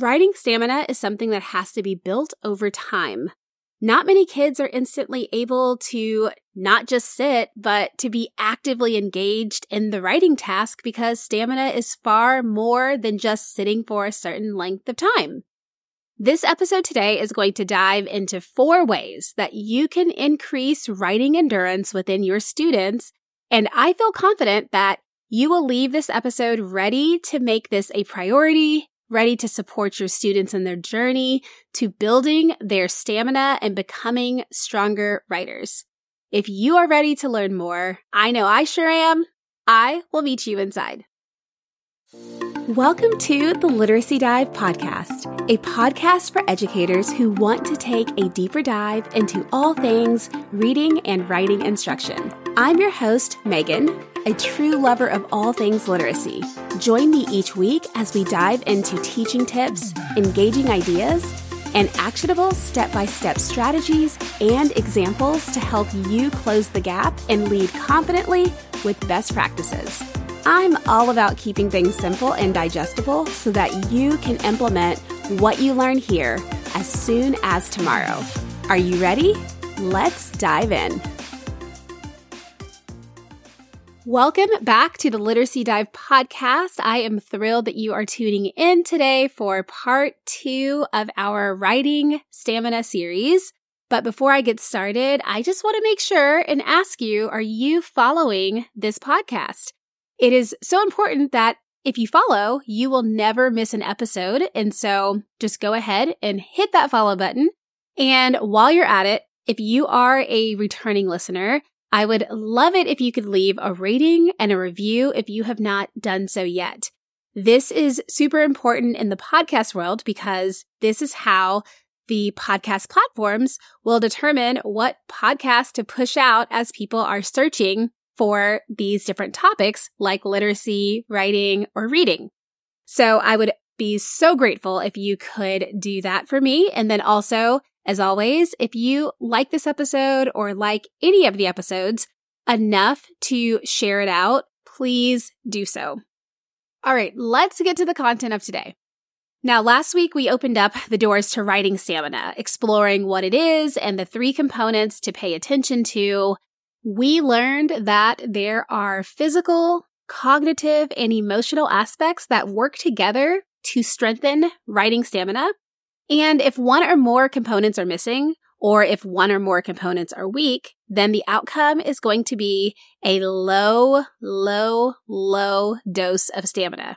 Writing stamina is something that has to be built over time. Not many kids are instantly able to not just sit, but to be actively engaged in the writing task because stamina is far more than just sitting for a certain length of time. This episode today is going to dive into 4 ways that you can increase writing endurance within your students, and I feel confident that you will leave this episode ready to make this a priority, ready to support your students in their journey to building their stamina and becoming stronger writers. If you are ready to learn more, I know I sure am. I will meet you inside. Welcome to the Literacy Dive Podcast, a podcast for educators who want to take a deeper dive into all things reading and writing instruction. I'm your host, Megan, a true lover of all things literacy. Join me each week as we dive into teaching tips, engaging ideas, and actionable step-by-step strategies and examples to help you close the gap and lead confidently with best practices. I'm all about keeping things simple and digestible so that you can implement what you learn here as soon as tomorrow. Are you ready? Let's dive in. Welcome back to the Literacy Dive Podcast. I am thrilled that you are tuning in today for part 2 of our Writing Stamina series. But before I get started, I just want to make sure and ask you, are you following this podcast? It is so important that if you follow, you will never miss an episode. And so just go ahead and hit that follow button. And while you're at it, if you are a returning listener, I would love it if you could leave a rating and a review if you have not done so yet. This is super important in the podcast world because this is how the podcast platforms will determine what podcast to push out as people are searching for these different topics like literacy, writing, or reading. So I would be so grateful if you could do that for me. And then also, as always, if you like this episode or like any of the episodes enough to share it out, please do so. All right, let's get to the content of today. Now, last week, we opened up the doors to writing stamina, exploring what it is and the 3 components to pay attention to. We learned that there are physical, cognitive, and emotional aspects that work together to strengthen writing stamina. And if one or more components are missing, or if one or more components are weak, then the outcome is going to be a low dose of stamina.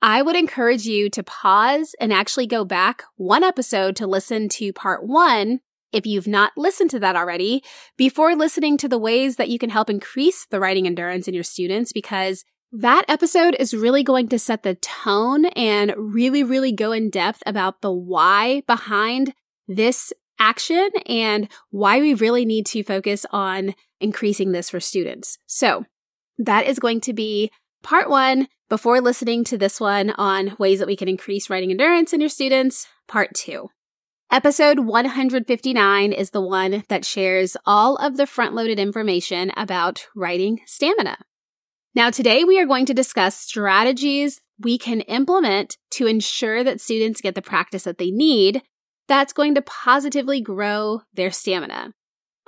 I would encourage you to pause and actually go back 1 episode to listen to part 1 if you've not listened to that already, before listening to the ways that you can help increase the writing endurance in your students, because that episode is really going to set the tone and really go in depth about the why behind this action and why we really need to focus on increasing this for students. So that is going to be part 1 before listening to this one on ways that we can increase writing endurance in your students, part 2. Episode 159 is the one that shares all of the front-loaded information about writing stamina. Now, today we are going to discuss strategies we can implement to ensure that students get the practice that they need that's going to positively grow their stamina.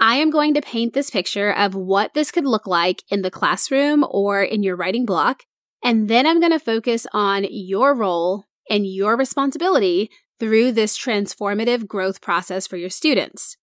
I am going to paint this picture of what this could look like in the classroom or in your writing block, and then I'm going to focus on your role and your responsibility through this transformative growth process for your students.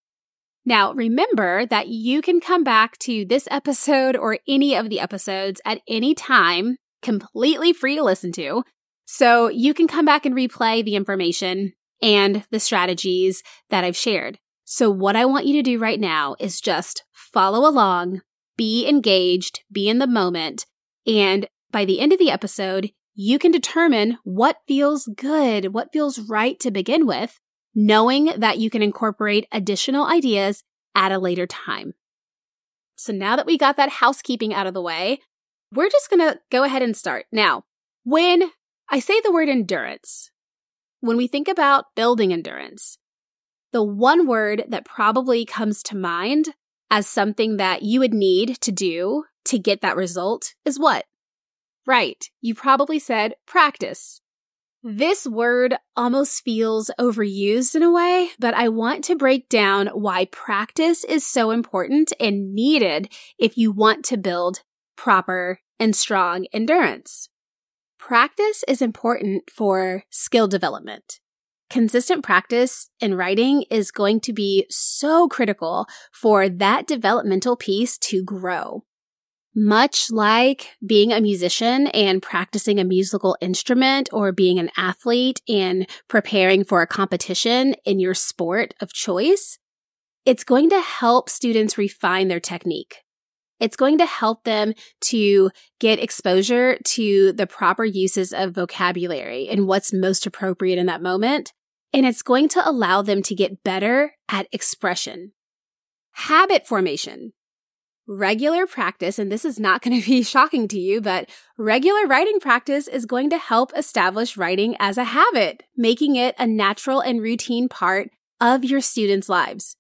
Now, remember that you can come back to this episode or any of the episodes at any time, completely free to listen to. So you can come back and replay the information and the strategies that I've shared. So what I want you to do right now is just follow along, be engaged, be in the moment, and by the end of the episode, you can determine what feels good, what feels right to begin with, knowing that you can incorporate additional ideas at a later time. So now that we got that housekeeping out of the way, we're just going to go ahead and start. Now, when I say the word endurance, when we think about building endurance, the one word that probably comes to mind as something that you would need to do to get that result is what? Right. You probably said practice. This word almost feels overused in a way, but I want to break down why practice is so important and needed if you want to build proper and strong endurance. Practice is important for skill development. Consistent practice in writing is going to be so critical for that developmental piece to grow. Much like being a musician and practicing a musical instrument or being an athlete and preparing for a competition in your sport of choice, it's going to help students refine their technique. It's going to help them to get exposure to the proper uses of vocabulary and what's most appropriate in that moment, and it's going to allow them to get better at expression. Habit formation. Regular practice, and this is not going to be shocking to you, but regular writing practice is going to help establish writing as a habit, making it a natural and routine part of your students' lives.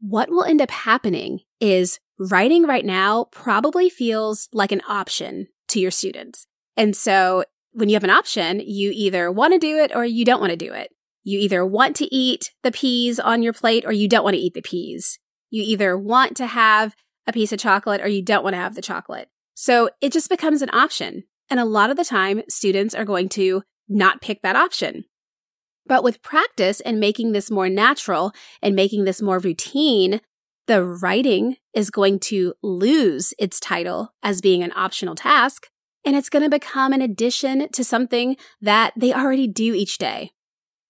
What will end up happening is writing right now probably feels like an option to your students. And so when you have an option, you either want to do it or you don't want to do it. You either want to eat the peas on your plate or you don't want to eat the peas. You either want to have a piece of chocolate or you don't want to have the chocolate. So it just becomes an option. And a lot of the time, students are going to not pick that option. But with practice and making this more natural and making this more routine, the writing is going to lose its title as being an optional task, and it's going to become an addition to something that they already do each day.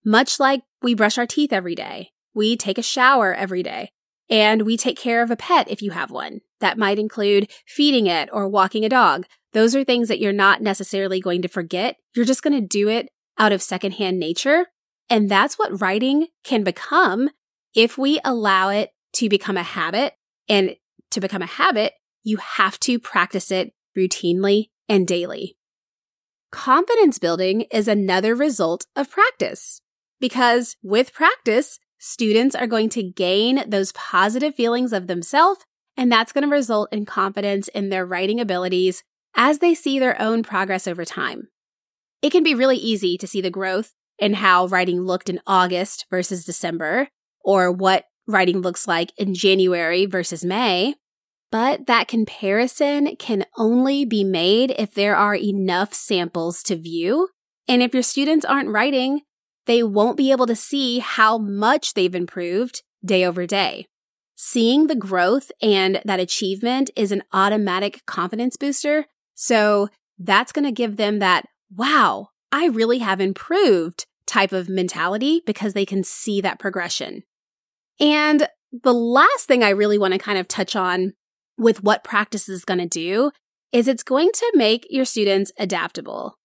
Much like we brush our teeth every day, we take a shower every day, and we take care of a pet if you have one. That might include feeding it or walking a dog. Those are things that you're not necessarily going to forget. You're just going to do it out of secondhand nature. And that's what writing can become if we allow it to become a habit. And to become a habit, you have to practice it routinely and daily. Confidence building is another result of practice, because with practice, students are going to gain those positive feelings of themselves, and that's going to result in confidence in their writing abilities as they see their own progress over time. It can be really easy to see the growth in how writing looked in August versus December, or what writing looks like in January versus May, but that comparison can only be made if there are enough samples to view, and if your students aren't writing, they won't be able to see how much they've improved day over day. Seeing the growth and that achievement is an automatic confidence booster, so that's going to give them that, wow, I really have improved type of mentality because they can see that progression. And the last thing I really want to kind of touch on with what practice is going to do is it's going to make your students adaptable.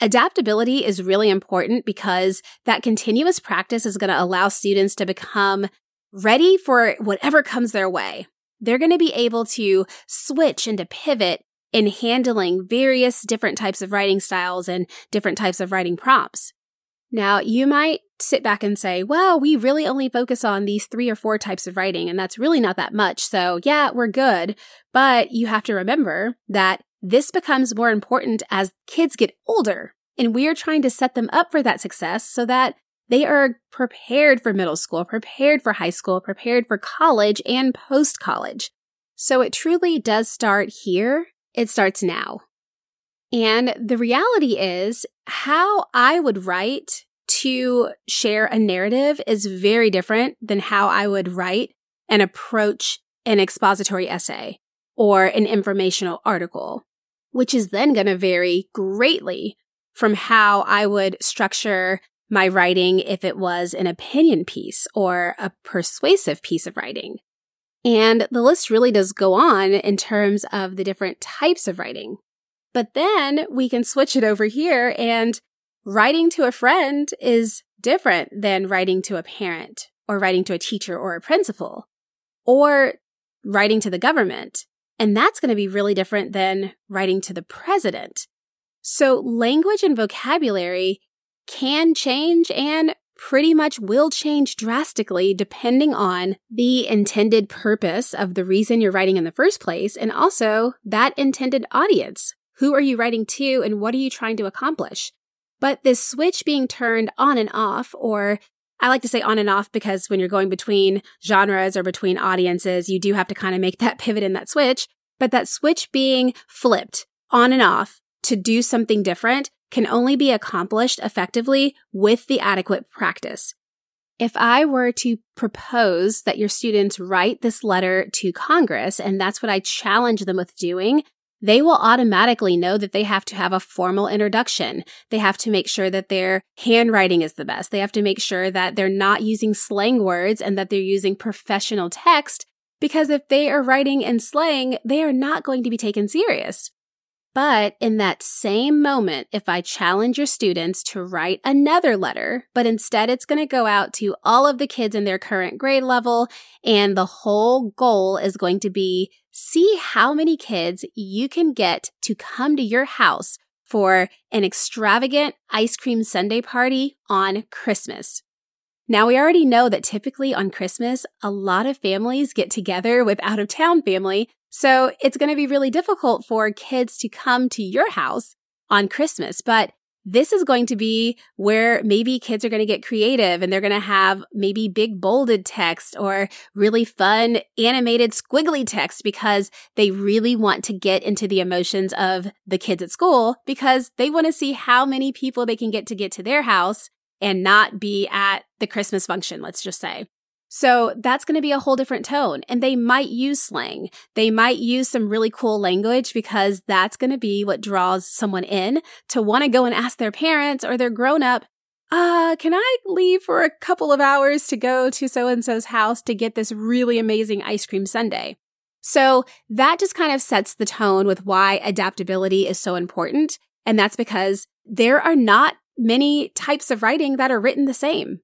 Adaptability is really important because that continuous practice is going to allow students to become ready for whatever comes their way. They're going to be able to switch and to pivot in handling various different types of writing styles and different types of writing prompts. Now, you might sit back and say, well, we really only focus on these 3 or 4 types of writing, and that's really not that much. So yeah, we're good. But you have to remember that this becomes more important as kids get older, and we are trying to set them up for that success so that they are prepared for middle school, prepared for high school, prepared for college and post-college. So it truly does start here. It starts now. And the reality is, how I would write to share a narrative is very different than how I would write and approach an expository essay or an informational article, which is then going to vary greatly from how I would structure my writing if it was an opinion piece or a persuasive piece of writing. And the list really does go on in terms of the different types of writing. But then we can switch it over here, and writing to a friend is different than writing to a parent or writing to a teacher or a principal or writing to the government. And that's going to be really different than writing to the president. So language and vocabulary can change and pretty much will change drastically depending on the intended purpose of the reason you're writing in the first place, and also that intended audience. Who are you writing to, and what are you trying to accomplish? But this switch being turned on and off, or I like to say on and off because when you're going between genres or between audiences, you do have to kind of make that pivot and that switch. But that switch being flipped on and off to do something different can only be accomplished effectively with the adequate practice. If I were to propose that your students write this letter to Congress, and that's what I challenge them with doing, they will automatically know that they have to have a formal introduction. They have to make sure that their handwriting is the best. They have to make sure that they're not using slang words and that they're using professional text, because if they are writing in slang, they are not going to be taken serious. But in that same moment, if I challenge your students to write another letter, but instead it's going to go out to all of the kids in their current grade level, and the whole goal is going to be see how many kids you can get to come to your house for an extravagant ice cream sundae party on Christmas. Now, we already know that typically on Christmas, a lot of families get together with out-of-town family, so it's going to be really difficult for kids to come to your house on Christmas, but this is going to be where maybe kids are going to get creative and they're going to have maybe big bolded text or really fun animated squiggly text because they really want to get into the emotions of the kids at school because they want to see how many people they can get to their house and not be at the Christmas function, let's just say. So that's going to be a whole different tone. And they might use slang. They might use some really cool language because that's going to be what draws someone in to want to go and ask their parents or their grown-up, can I leave for a couple of hours to go to so-and-so's house to get this really amazing ice cream sundae? So that just kind of sets the tone with why adaptability is so important. And that's because there are not many types of writing that are written the same.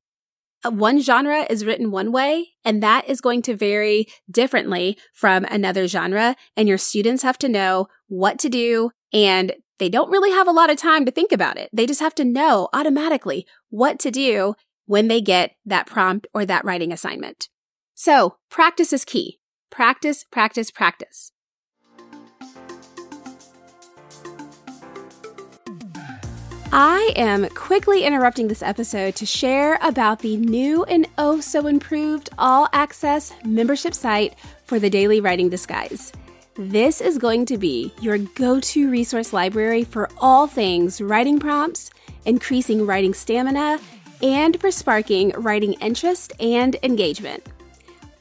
One genre is written one way, and that is going to vary differently from another genre, and your students have to know what to do, and they don't really have a lot of time to think about it. They just have to know automatically what to do when they get that prompt or that writing assignment. So practice is key. Practice, practice, practice. I am quickly interrupting this episode to share about the new and oh-so-improved all-access membership site for the Daily Writing Disguise. This is going to be your go-to resource library for all things writing prompts, increasing writing stamina, and for sparking writing interest and engagement.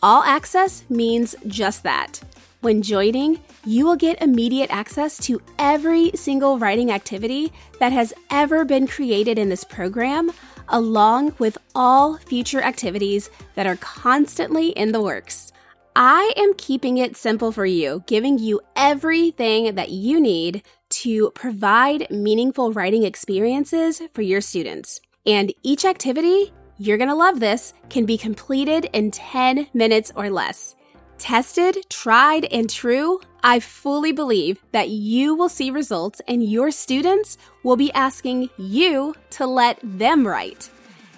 All access means just that. When joining, you will get immediate access to every single writing activity that has ever been created in this program, along with all future activities that are constantly in the works. I am keeping it simple for you, giving you everything that you need to provide meaningful writing experiences for your students. And each activity, you're going to love this, can be completed in 10 minutes or less. Tested, tried, and true, I fully believe that you will see results and your students will be asking you to let them write.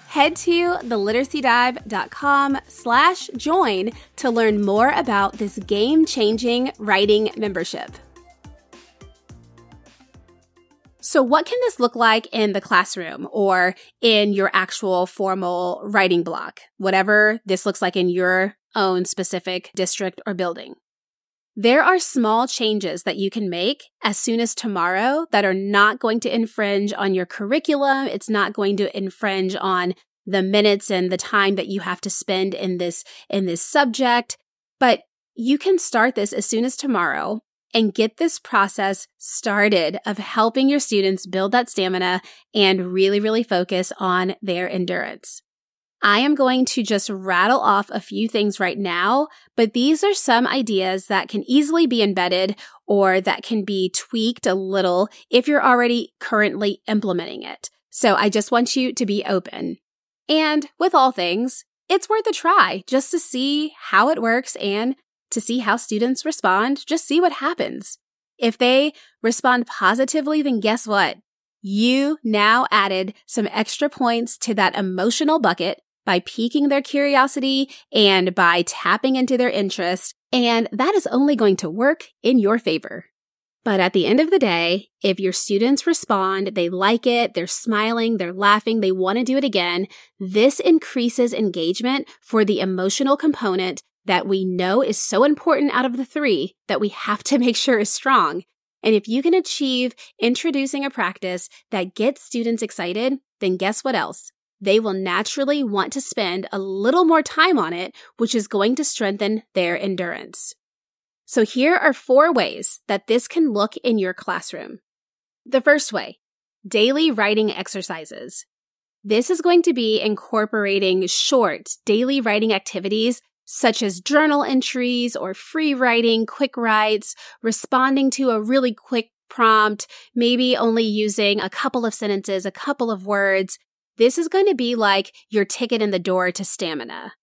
Head to theliteracydive.com/join to learn more about this game-changing writing membership. So what can this look like in the classroom or in your actual formal writing block? Whatever this looks like in your own specific district or building. There are small changes that you can make as soon as tomorrow that are not going to infringe on your curriculum. It's not going to infringe on the minutes and the time that you have to spend in this subject. But you can start this as soon as tomorrow and get this process started of helping your students build that stamina and really, really focus on their endurance. I am going to just rattle off a few things right now, but these are some ideas that can easily be embedded or that can be tweaked a little if you're already currently implementing it. So I just want you to be open. And with all things, it's worth a try just to see how it works and to see how students respond. Just see what happens. If they respond positively, then guess what? You now added some extra points to that emotional bucket by piquing their curiosity and by tapping into their interest, and that is only going to work in your favor. But at the end of the day, if your students respond, they like it, they're smiling, they're laughing, they want to do it again, this increases engagement for the emotional component that we know is so important out of the three that we have to make sure is strong. And if you can achieve introducing a practice that gets students excited, then guess what else? They will naturally want to spend a little more time on it, which is going to strengthen their endurance. So here are 4 ways that this can look in your classroom. The first way, daily writing exercises. This is going to be incorporating short daily writing activities such as journal entries or free writing, quick writes, responding to a really quick prompt, maybe only using a couple of sentences, a couple of words. This is going to be like your ticket in the door to stamina.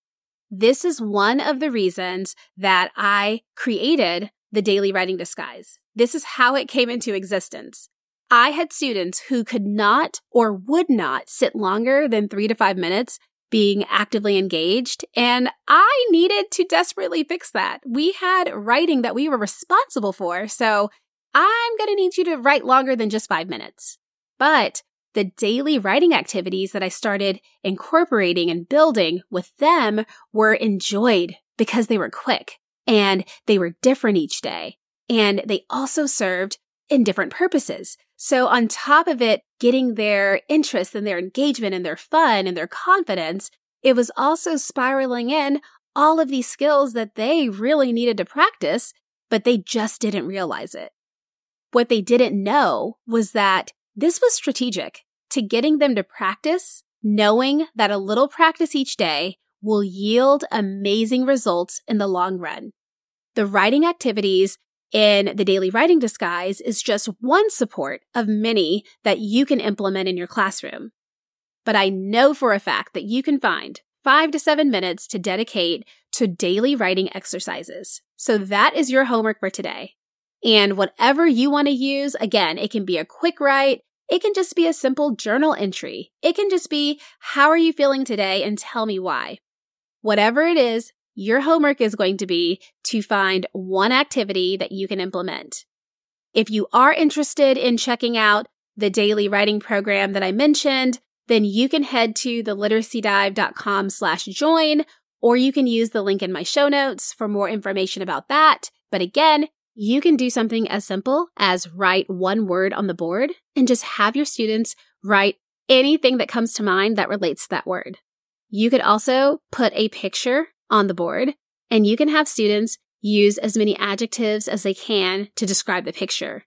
This is one of the reasons that I created the Daily Writing Disguise. This is how it came into existence. I had students who could not or would not sit longer than 3 to 5 minutes being actively engaged, and I needed to desperately fix that. We had writing that we were responsible for, so I'm going to need you to write longer than just 5 minutes. But the daily writing activities that I started incorporating and building with them were enjoyed because they were quick and they were different each day. And they also served in different purposes. So on top of it, getting their interest and their engagement and their fun and their confidence, it was also spiraling in all of these skills that they really needed to practice, but they just didn't realize it. What they didn't know was that this was strategic to getting them to practice, knowing that a little practice each day will yield amazing results in the long run. The writing activities in the Daily Writing Disguise is just one support of many that you can implement in your classroom. But I know for a fact that you can find 5 to 7 minutes to dedicate to daily writing exercises. So that is your homework for today. And whatever you want to use, again, it can be a quick write, it can just be a simple journal entry, it can just be, how are you feeling today and tell me why. Whatever it is, your homework is going to be to find one activity that you can implement. If you are interested in checking out the daily writing program that I mentioned, then you can head to theliteracydive.com/join, or you can use the link in my show notes for more information about that. But again, you can do something as simple as write one word on the board and just have your students write anything that comes to mind that relates to that word. You could also put a picture on the board, and you can have students use as many adjectives as they can to describe the picture.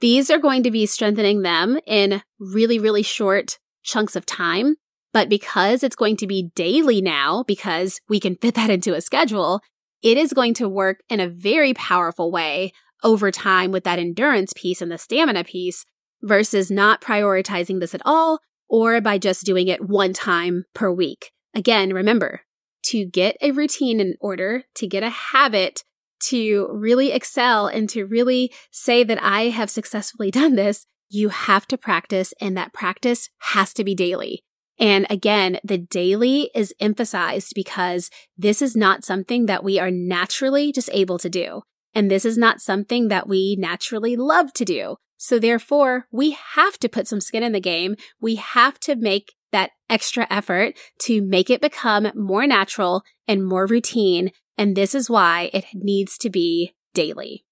These are going to be strengthening them in really, really short chunks of time, but because it's going to be daily now, because we can fit that into a schedule, it is going to work in a very powerful way over time with that endurance piece and the stamina piece versus not prioritizing this at all or by just doing it one time per week. Again, remember, to get a routine in order, to get a habit, to really excel and to really say that I have successfully done this, you have to practice, and that practice has to be daily. And again, the daily is emphasized because this is not something that we are naturally just able to do. And this is not something that we naturally love to do. So therefore, we have to put some skin in the game. We have to make that extra effort to make it become more natural and more routine. And this is why it needs to be daily.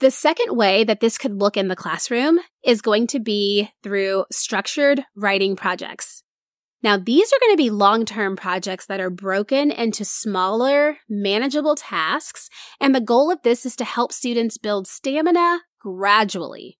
The second way that this could look in the classroom is going to be through structured writing projects. Now, these are going to be long-term projects that are broken into smaller, manageable tasks, and the goal of this is to help students build stamina gradually.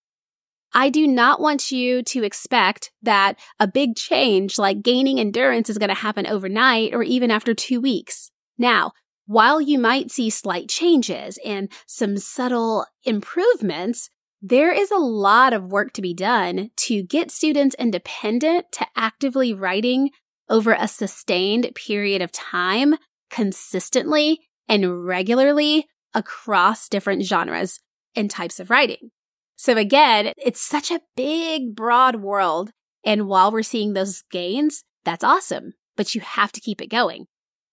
I do not want you to expect that a big change like gaining endurance is going to happen overnight or even after 2 weeks. Now, while you might see slight changes and some subtle improvements, there is a lot of work to be done to get students independent to actively writing over a sustained period of time consistently and regularly across different genres and types of writing. So again, it's such a big, broad world. And while we're seeing those gains, that's awesome, but you have to keep it going.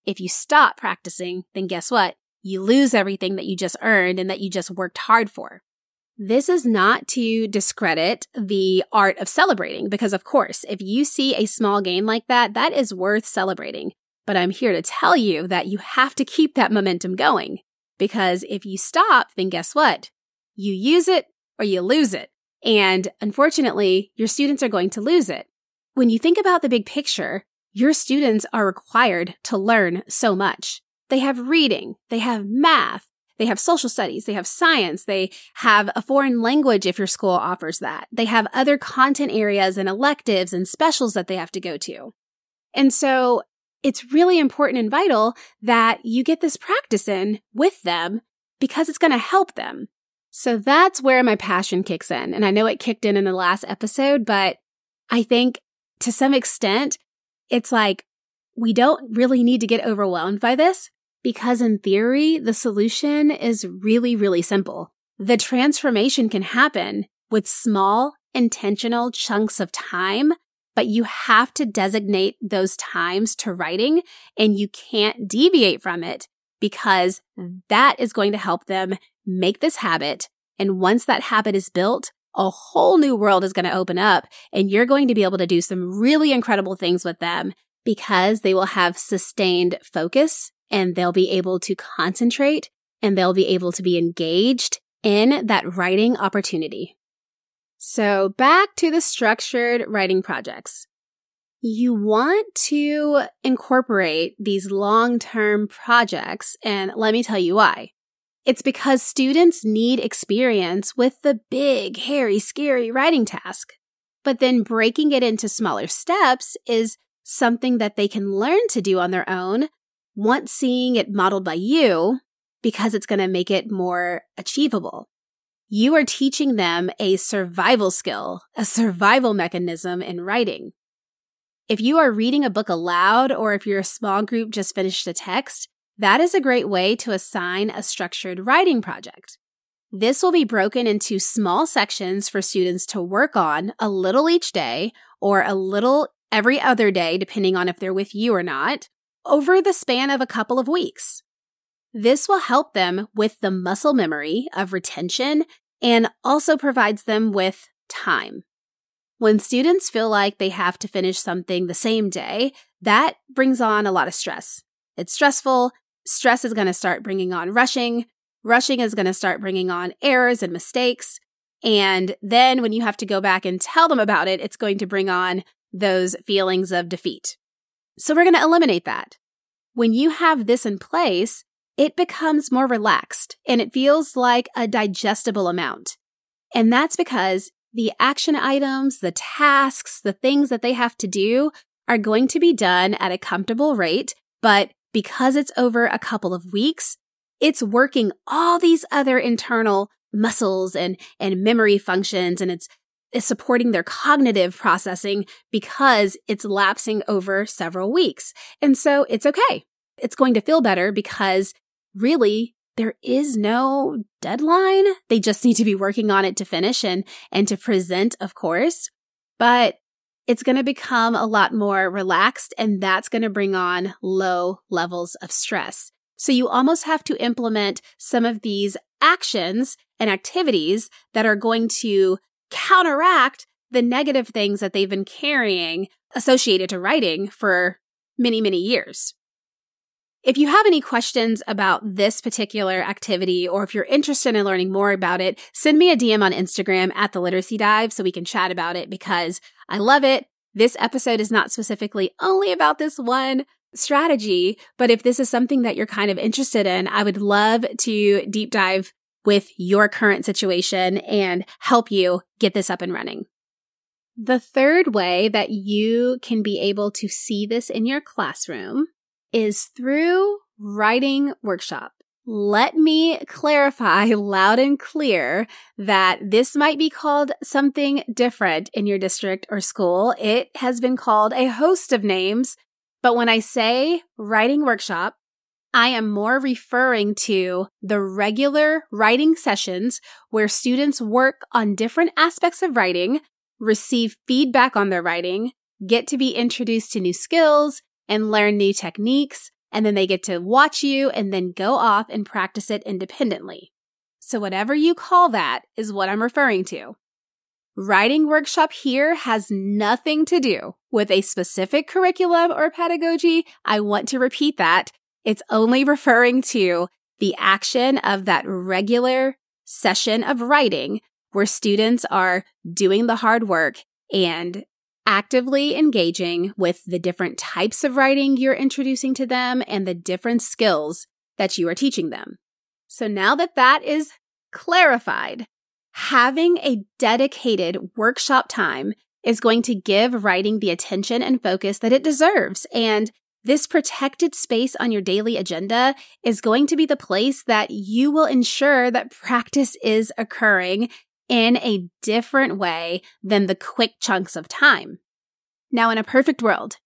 If you stop practicing, then guess what? You lose everything that you just earned and that you just worked hard for. This is not to discredit the art of celebrating, because of course, if you see a small gain like that, that is worth celebrating. But I'm here to tell you that you have to keep that momentum going, because if you stop, then guess what? You use it or you lose it. And unfortunately, your students are going to lose it. When you think about the big picture, your students are required to learn so much. They have reading, they have math, they have social studies, they have science, they have a foreign language if your school offers that. They have other content areas and electives and specials that they have to go to. And so it's really important and vital that you get this practice in with them, because it's going to help them. So that's where my passion kicks in. And I know it kicked in the last episode, but I think to some extent, it's like we don't really need to get overwhelmed by this, because in theory, the solution is really, really simple. The transformation can happen with small, intentional chunks of time, but you have to designate those times to writing, and you can't deviate from it, because that is going to help them make this habit. And once that habit is built, a whole new world is going to open up, and you're going to be able to do some really incredible things with them, because they will have sustained focus, and they'll be able to concentrate, and they'll be able to be engaged in that writing opportunity. So back to the structured writing projects. You want to incorporate these long-term projects, and let me tell you why. It's because students need experience with the big, hairy, scary writing task. But then breaking it into smaller steps is something that they can learn to do on their own once seeing it modeled by you, because it's going to make it more achievable. You are teaching them a survival skill, a survival mechanism in writing. If you are reading a book aloud, or if you're a small group just finished a text, that is a great way to assign a structured writing project. This will be broken into small sections for students to work on, a little each day or a little every other day, depending on if they're with you or not, over the span of a couple of weeks. This will help them with the muscle memory of retention, and also provides them with time. When students feel like they have to finish something the same day, that brings on a lot of stress. It's stressful. Stress is going to start bringing on rushing. Rushing is going to start bringing on errors and mistakes. And then when you have to go back and tell them about it, it's going to bring on those feelings of defeat. So we're going to eliminate that. When you have this in place, it becomes more relaxed, and it feels like a digestible amount. And that's because the action items, the tasks, the things that they have to do are going to be done at a comfortable rate. But because it's over a couple of weeks, it's working all these other internal muscles and memory functions, and it's supporting their cognitive processing, because it's lapsing over several weeks. And so it's okay. It's going to feel better, because really there is no deadline. They just need to be working on it to finish and to present, of course. But it's going to become a lot more relaxed, and that's going to bring on low levels of stress. So you almost have to implement some of these actions and activities that are going to counteract the negative things that they've been carrying associated to writing for many, many years. If you have any questions about this particular activity, or if you're interested in learning more about it, send me a DM on Instagram at The Literacy Dive so we can chat about it, because I love it. This episode is not specifically only about this one strategy, but if this is something that you're kind of interested in, I would love to deep dive with your current situation and help you get this up and running. The third way that you can be able to see this in your classroom is through writing workshop. Let me clarify loud and clear that this might be called something different in your district or school. It has been called a host of names, but when I say writing workshop, I am more referring to the regular writing sessions where students work on different aspects of writing, receive feedback on their writing, get to be introduced to new skills, and learn new techniques, and then they get to watch you and then go off and practice it independently. So whatever you call that is what I'm referring to. Writing workshop here has nothing to do with a specific curriculum or pedagogy. I want to repeat that. It's only referring to the action of that regular session of writing where students are doing the hard work and actively engaging with the different types of writing you're introducing to them and the different skills that you are teaching them. So now that that is clarified, having a dedicated workshop time is going to give writing the attention and focus that it deserves. And this protected space on your daily agenda is going to be the place that you will ensure that practice is occurring in a different way than the quick chunks of time. Now, in a perfect world,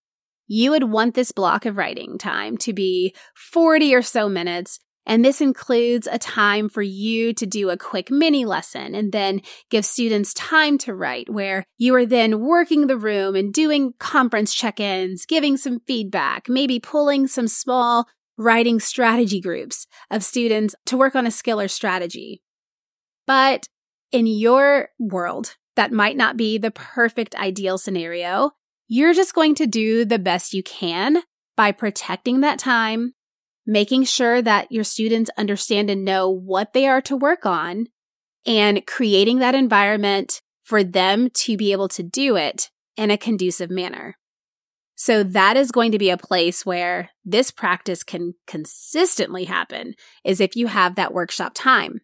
you would want this block of writing time to be 40 or so minutes, and this includes a time for you to do a quick mini lesson and then give students time to write, where you are then working the room and doing conference check-ins, giving some feedback, maybe pulling some small writing strategy groups of students to work on a skill or strategy. But in your world, that might not be the perfect ideal scenario. You're just going to do the best you can by protecting that time, making sure that your students understand and know what they are to work on, and creating that environment for them to be able to do it in a conducive manner. So that is going to be a place where this practice can consistently happen, is if you have that workshop time.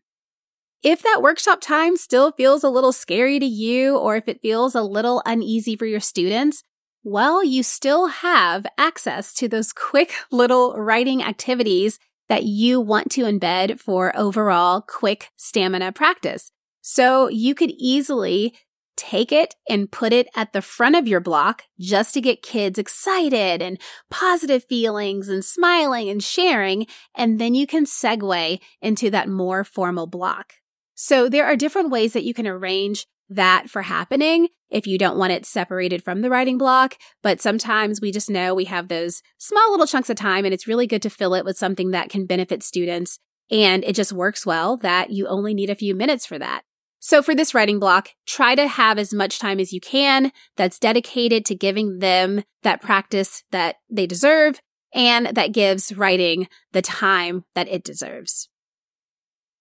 If that workshop time still feels a little scary to you, or if it feels a little uneasy for your students, well, you still have access to those quick little writing activities that you want to embed for overall quick stamina practice. So you could easily take it and put it at the front of your block just to get kids excited and positive feelings and smiling and sharing, and then you can segue into that more formal block. So there are different ways that you can arrange that for happening if you don't want it separated from the writing block, but sometimes we just know we have those small little chunks of time and it's really good to fill it with something that can benefit students, and it just works well that you only need a few minutes for that. So for this writing block, try to have as much time as you can that's dedicated to giving them that practice that they deserve and that gives writing the time that it deserves.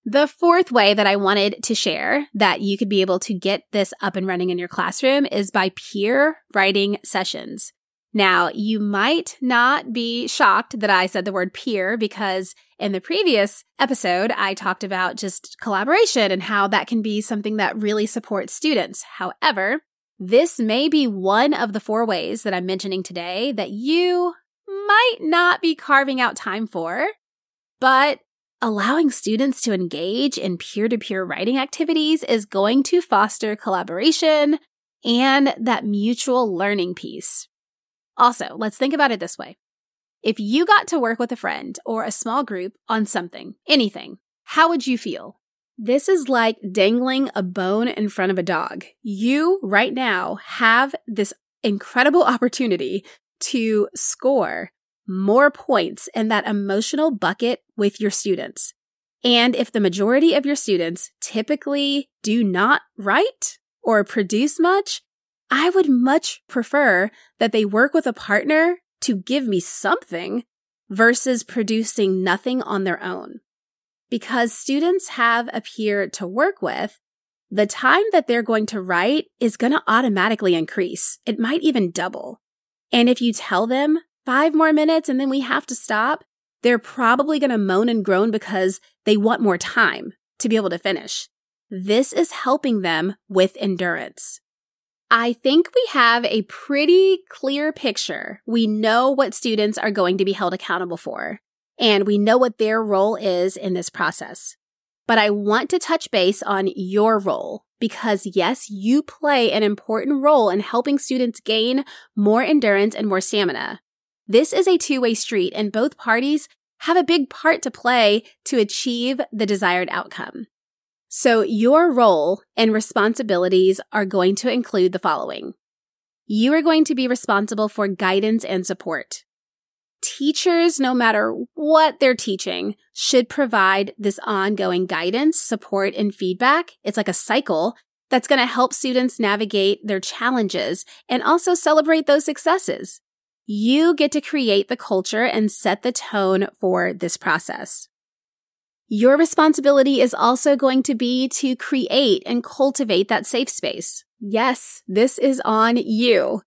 The fourth way that I wanted to share that you could be able to get this up and running in your classroom is by peer writing sessions. Now, you might not be shocked that I said the word peer, because in the previous episode, I talked about just collaboration and how that can be something that really supports students. However, this may be one of the four ways that I'm mentioning today that you might not be carving out time for, but allowing students to engage in peer-to-peer writing activities is going to foster collaboration and that mutual learning piece. Also, let's think about it this way. If you got to work with a friend or a small group on something, anything, how would you feel? This is like dangling a bone in front of a dog. You right now have this incredible opportunity to score more points in that emotional bucket with your students. And if the majority of your students typically do not write or produce much, I would much prefer that they work with a partner to give me something versus producing nothing on their own. Because students have a peer to work with, the time that they're going to write is going to automatically increase. It might even double. And if you tell them 5 more minutes and then we have to stop, they're probably going to moan and groan because they want more time to be able to finish. This is helping them with endurance. I think we have a pretty clear picture. We know what students are going to be held accountable for, and we know what their role is in this process. But I want to touch base on your role, because yes, you play an important role in helping students gain more endurance and more stamina. This is a two-way street, and both parties have a big part to play to achieve the desired outcome. So your role and responsibilities are going to include the following. You are going to be responsible for guidance and support. Teachers, no matter what they're teaching, should provide this ongoing guidance, support, and feedback. It's like a cycle that's going to help students navigate their challenges and also celebrate those successes. You get to create the culture and set the tone for this process. Your responsibility is also going to be to create and cultivate that safe space. Yes, this is on you.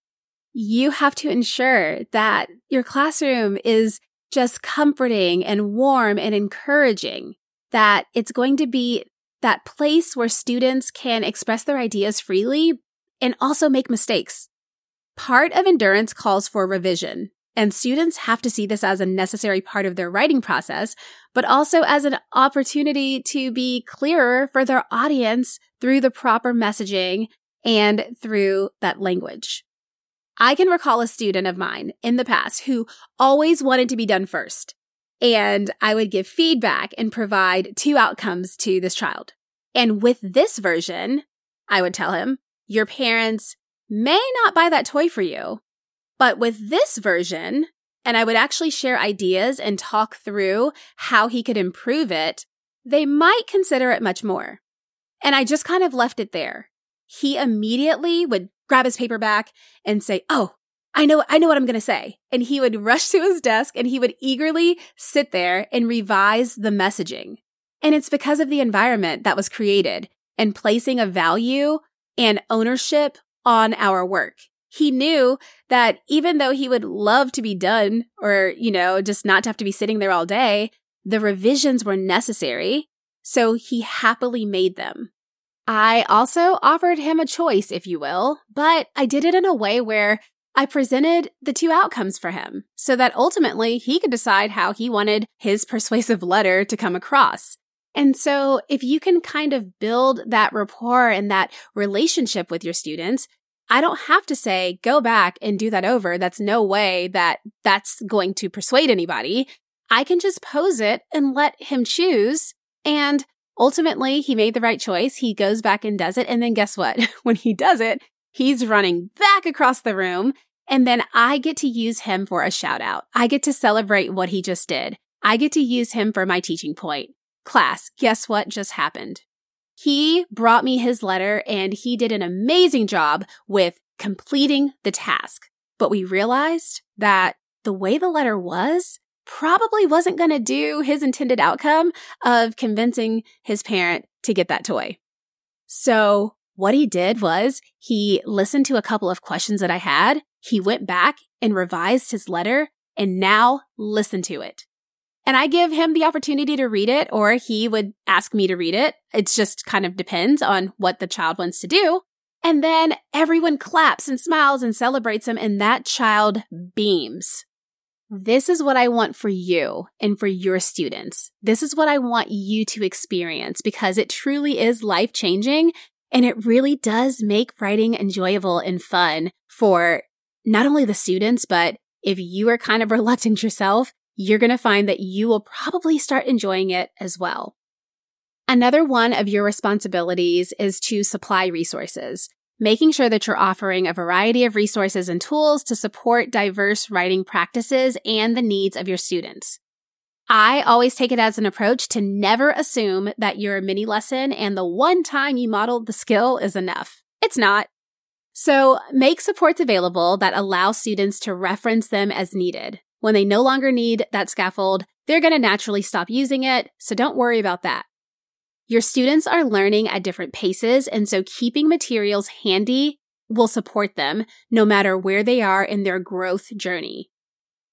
You have to ensure that your classroom is just comforting and warm and encouraging, that it's going to be that place where students can express their ideas freely and also make mistakes. Part of endurance calls for revision, and students have to see this as a necessary part of their writing process, but also as an opportunity to be clearer for their audience through the proper messaging and through that language. I can recall a student of mine in the past who always wanted to be done first, and I would give feedback and provide two outcomes to this child. And with this version, I would tell him, your parents may not buy that toy for you, but with this version, and I would actually share ideas and talk through how he could improve it, they might consider it much more. And I just kind of left it there. He immediately would grab his paper back and say, oh, I know what I'm going to say. And he would rush to his desk and he would eagerly sit there and revise the messaging. And it's because of the environment that was created and placing a value and ownership on our work. He knew that even though he would love to be done or, just not to have to be sitting there all day, the revisions were necessary. So he happily made them. I also offered him a choice, if you will, but I did it in a way where I presented the two outcomes for him so that ultimately he could decide how he wanted his persuasive letter to come across. And so if you can kind of build that rapport and that relationship with your students, I don't have to say, go back and do that over. That's no way that that's going to persuade anybody. I can just pose it and let him choose, and ultimately, he made the right choice. He goes back and does it. And then guess what? When he does it, he's running back across the room. And then I get to use him for a shout out. I get to celebrate what he just did. I get to use him for my teaching point. Class, guess what just happened? He brought me his letter and he did an amazing job with completing the task. But we realized that the way the letter was probably wasn't going to do his intended outcome of convincing his parent to get that toy. So what he did was he listened to a couple of questions that I had. He went back and revised his letter and now listened to it. And I give him the opportunity to read it, or he would ask me to read it. It just kind of depends on what the child wants to do. And then everyone claps and smiles and celebrates him, and that child beams. This is what I want for you and for your students. This is what I want you to experience because it truly is life-changing and it really does make writing enjoyable and fun for not only the students, but if you are kind of reluctant yourself, you're going to find that you will probably start enjoying it as well. Another one of your responsibilities is to supply resources. Making sure that you're offering a variety of resources and tools to support diverse writing practices and the needs of your students. I always take it as an approach to never assume that your mini lesson and the one time you modeled the skill is enough. It's not. So make supports available that allow students to reference them as needed. When they no longer need that scaffold, they're going to naturally stop using it, so don't worry about that. Your students are learning at different paces, and so keeping materials handy will support them no matter where they are in their growth journey.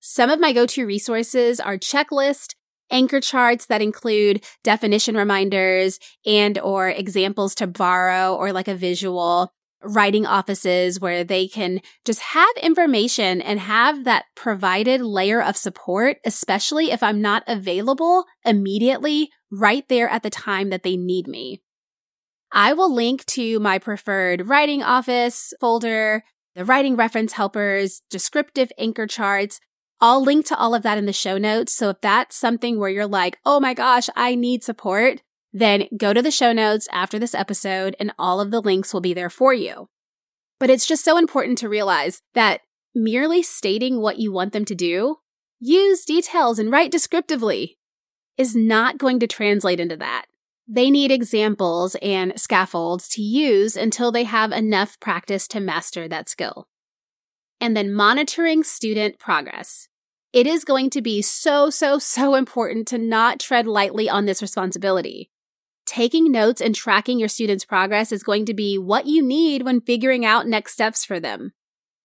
Some of my go-to resources are checklists, anchor charts that include definition reminders and/or examples to borrow or like a visual, writing offices where they can just have information and have that provided layer of support, especially if I'm not available immediately right there at the time that they need me. I will link to my preferred writing office folder, the writing reference helpers, descriptive anchor charts. I'll link to all of that in the show notes. So if that's something where you're like, oh my gosh, I need support, then go to the show notes after this episode and all of the links will be there for you. But it's just so important to realize that merely stating what you want them to do use details and write descriptively is not going to translate into that. They need examples and scaffolds to use until they have enough practice to master that skill. And then monitoring student progress. It is going to be so important to not tread lightly on this responsibility. Taking notes and tracking your students' progress is going to be what you need when figuring out next steps for them.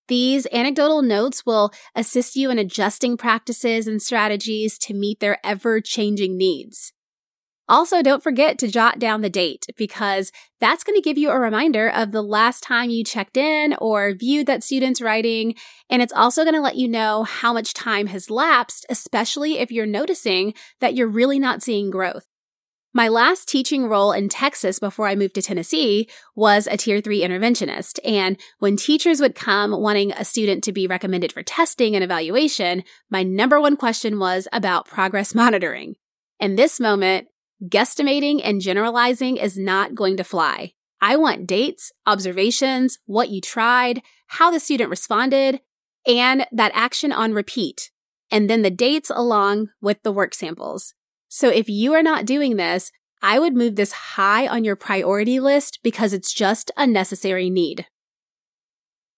These anecdotal notes will assist you in adjusting practices and strategies to meet their ever-changing needs. Also, don't forget to jot down the date, because that's going to give you a reminder of the last time you checked in or viewed that student's writing, and it's also going to let you know how much time has lapsed, especially if you're noticing that you're really not seeing growth. My last teaching role in Texas before I moved to Tennessee was a Tier 3 interventionist, and when teachers would come wanting a student to be recommended for testing and evaluation, my number one question was about progress monitoring. In this moment, guesstimating and generalizing is not going to fly. I want dates, observations, what you tried, how the student responded, and that action on repeat, and then the dates along with the work samples. So if you are not doing this, I would move this high on your priority list because it's just a necessary need.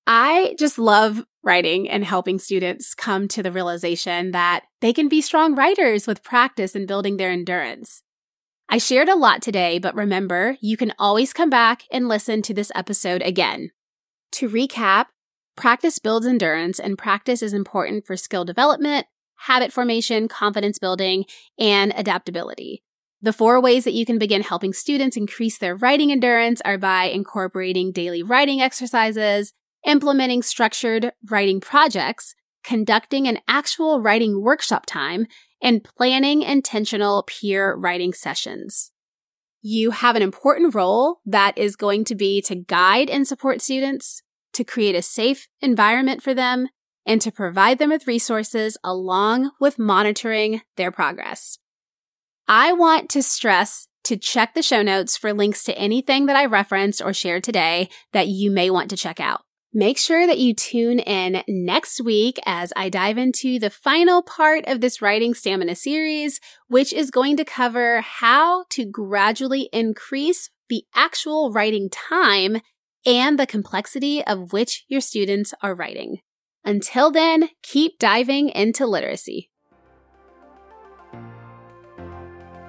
I just love writing and helping students come to the realization that they can be strong writers with practice and building their endurance. I shared a lot today, but remember, you can always come back and listen to this episode again. To recap, practice builds endurance, and practice is important for skill development, habit formation, confidence building, and adaptability. The 4 ways that you can begin helping students increase their writing endurance are by incorporating daily writing exercises, implementing structured writing projects, conducting an actual writing workshop time, and planning intentional peer writing sessions. You have an important role that is going to be to guide and support students, to create a safe environment for them, and to provide them with resources along with monitoring their progress. I want to stress to check the show notes for links to anything that I referenced or shared today that you may want to check out. Make sure that you tune in next week as I dive into the final part of this Writing Stamina series, which is going to cover how to gradually increase the actual writing time and the complexity of which your students are writing. Until then, keep diving into literacy.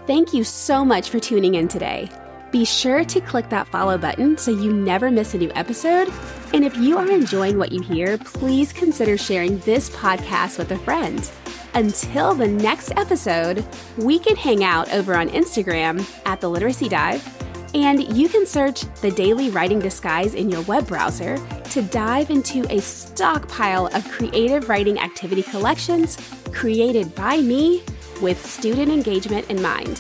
Thank you so much for tuning in today. Be sure to click that follow button so you never miss a new episode. And if you are enjoying what you hear, please consider sharing this podcast with a friend. Until the next episode, we can hang out over on Instagram at The Literacy Dive, and you can search The Daily Writing Disguise in your web browser to dive into a stockpile of creative writing activity collections created by me with student engagement in mind.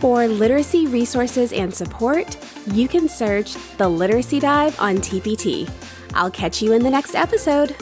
For literacy resources and support, you can search The Literacy Dive on TpT. I'll catch you in the next episode.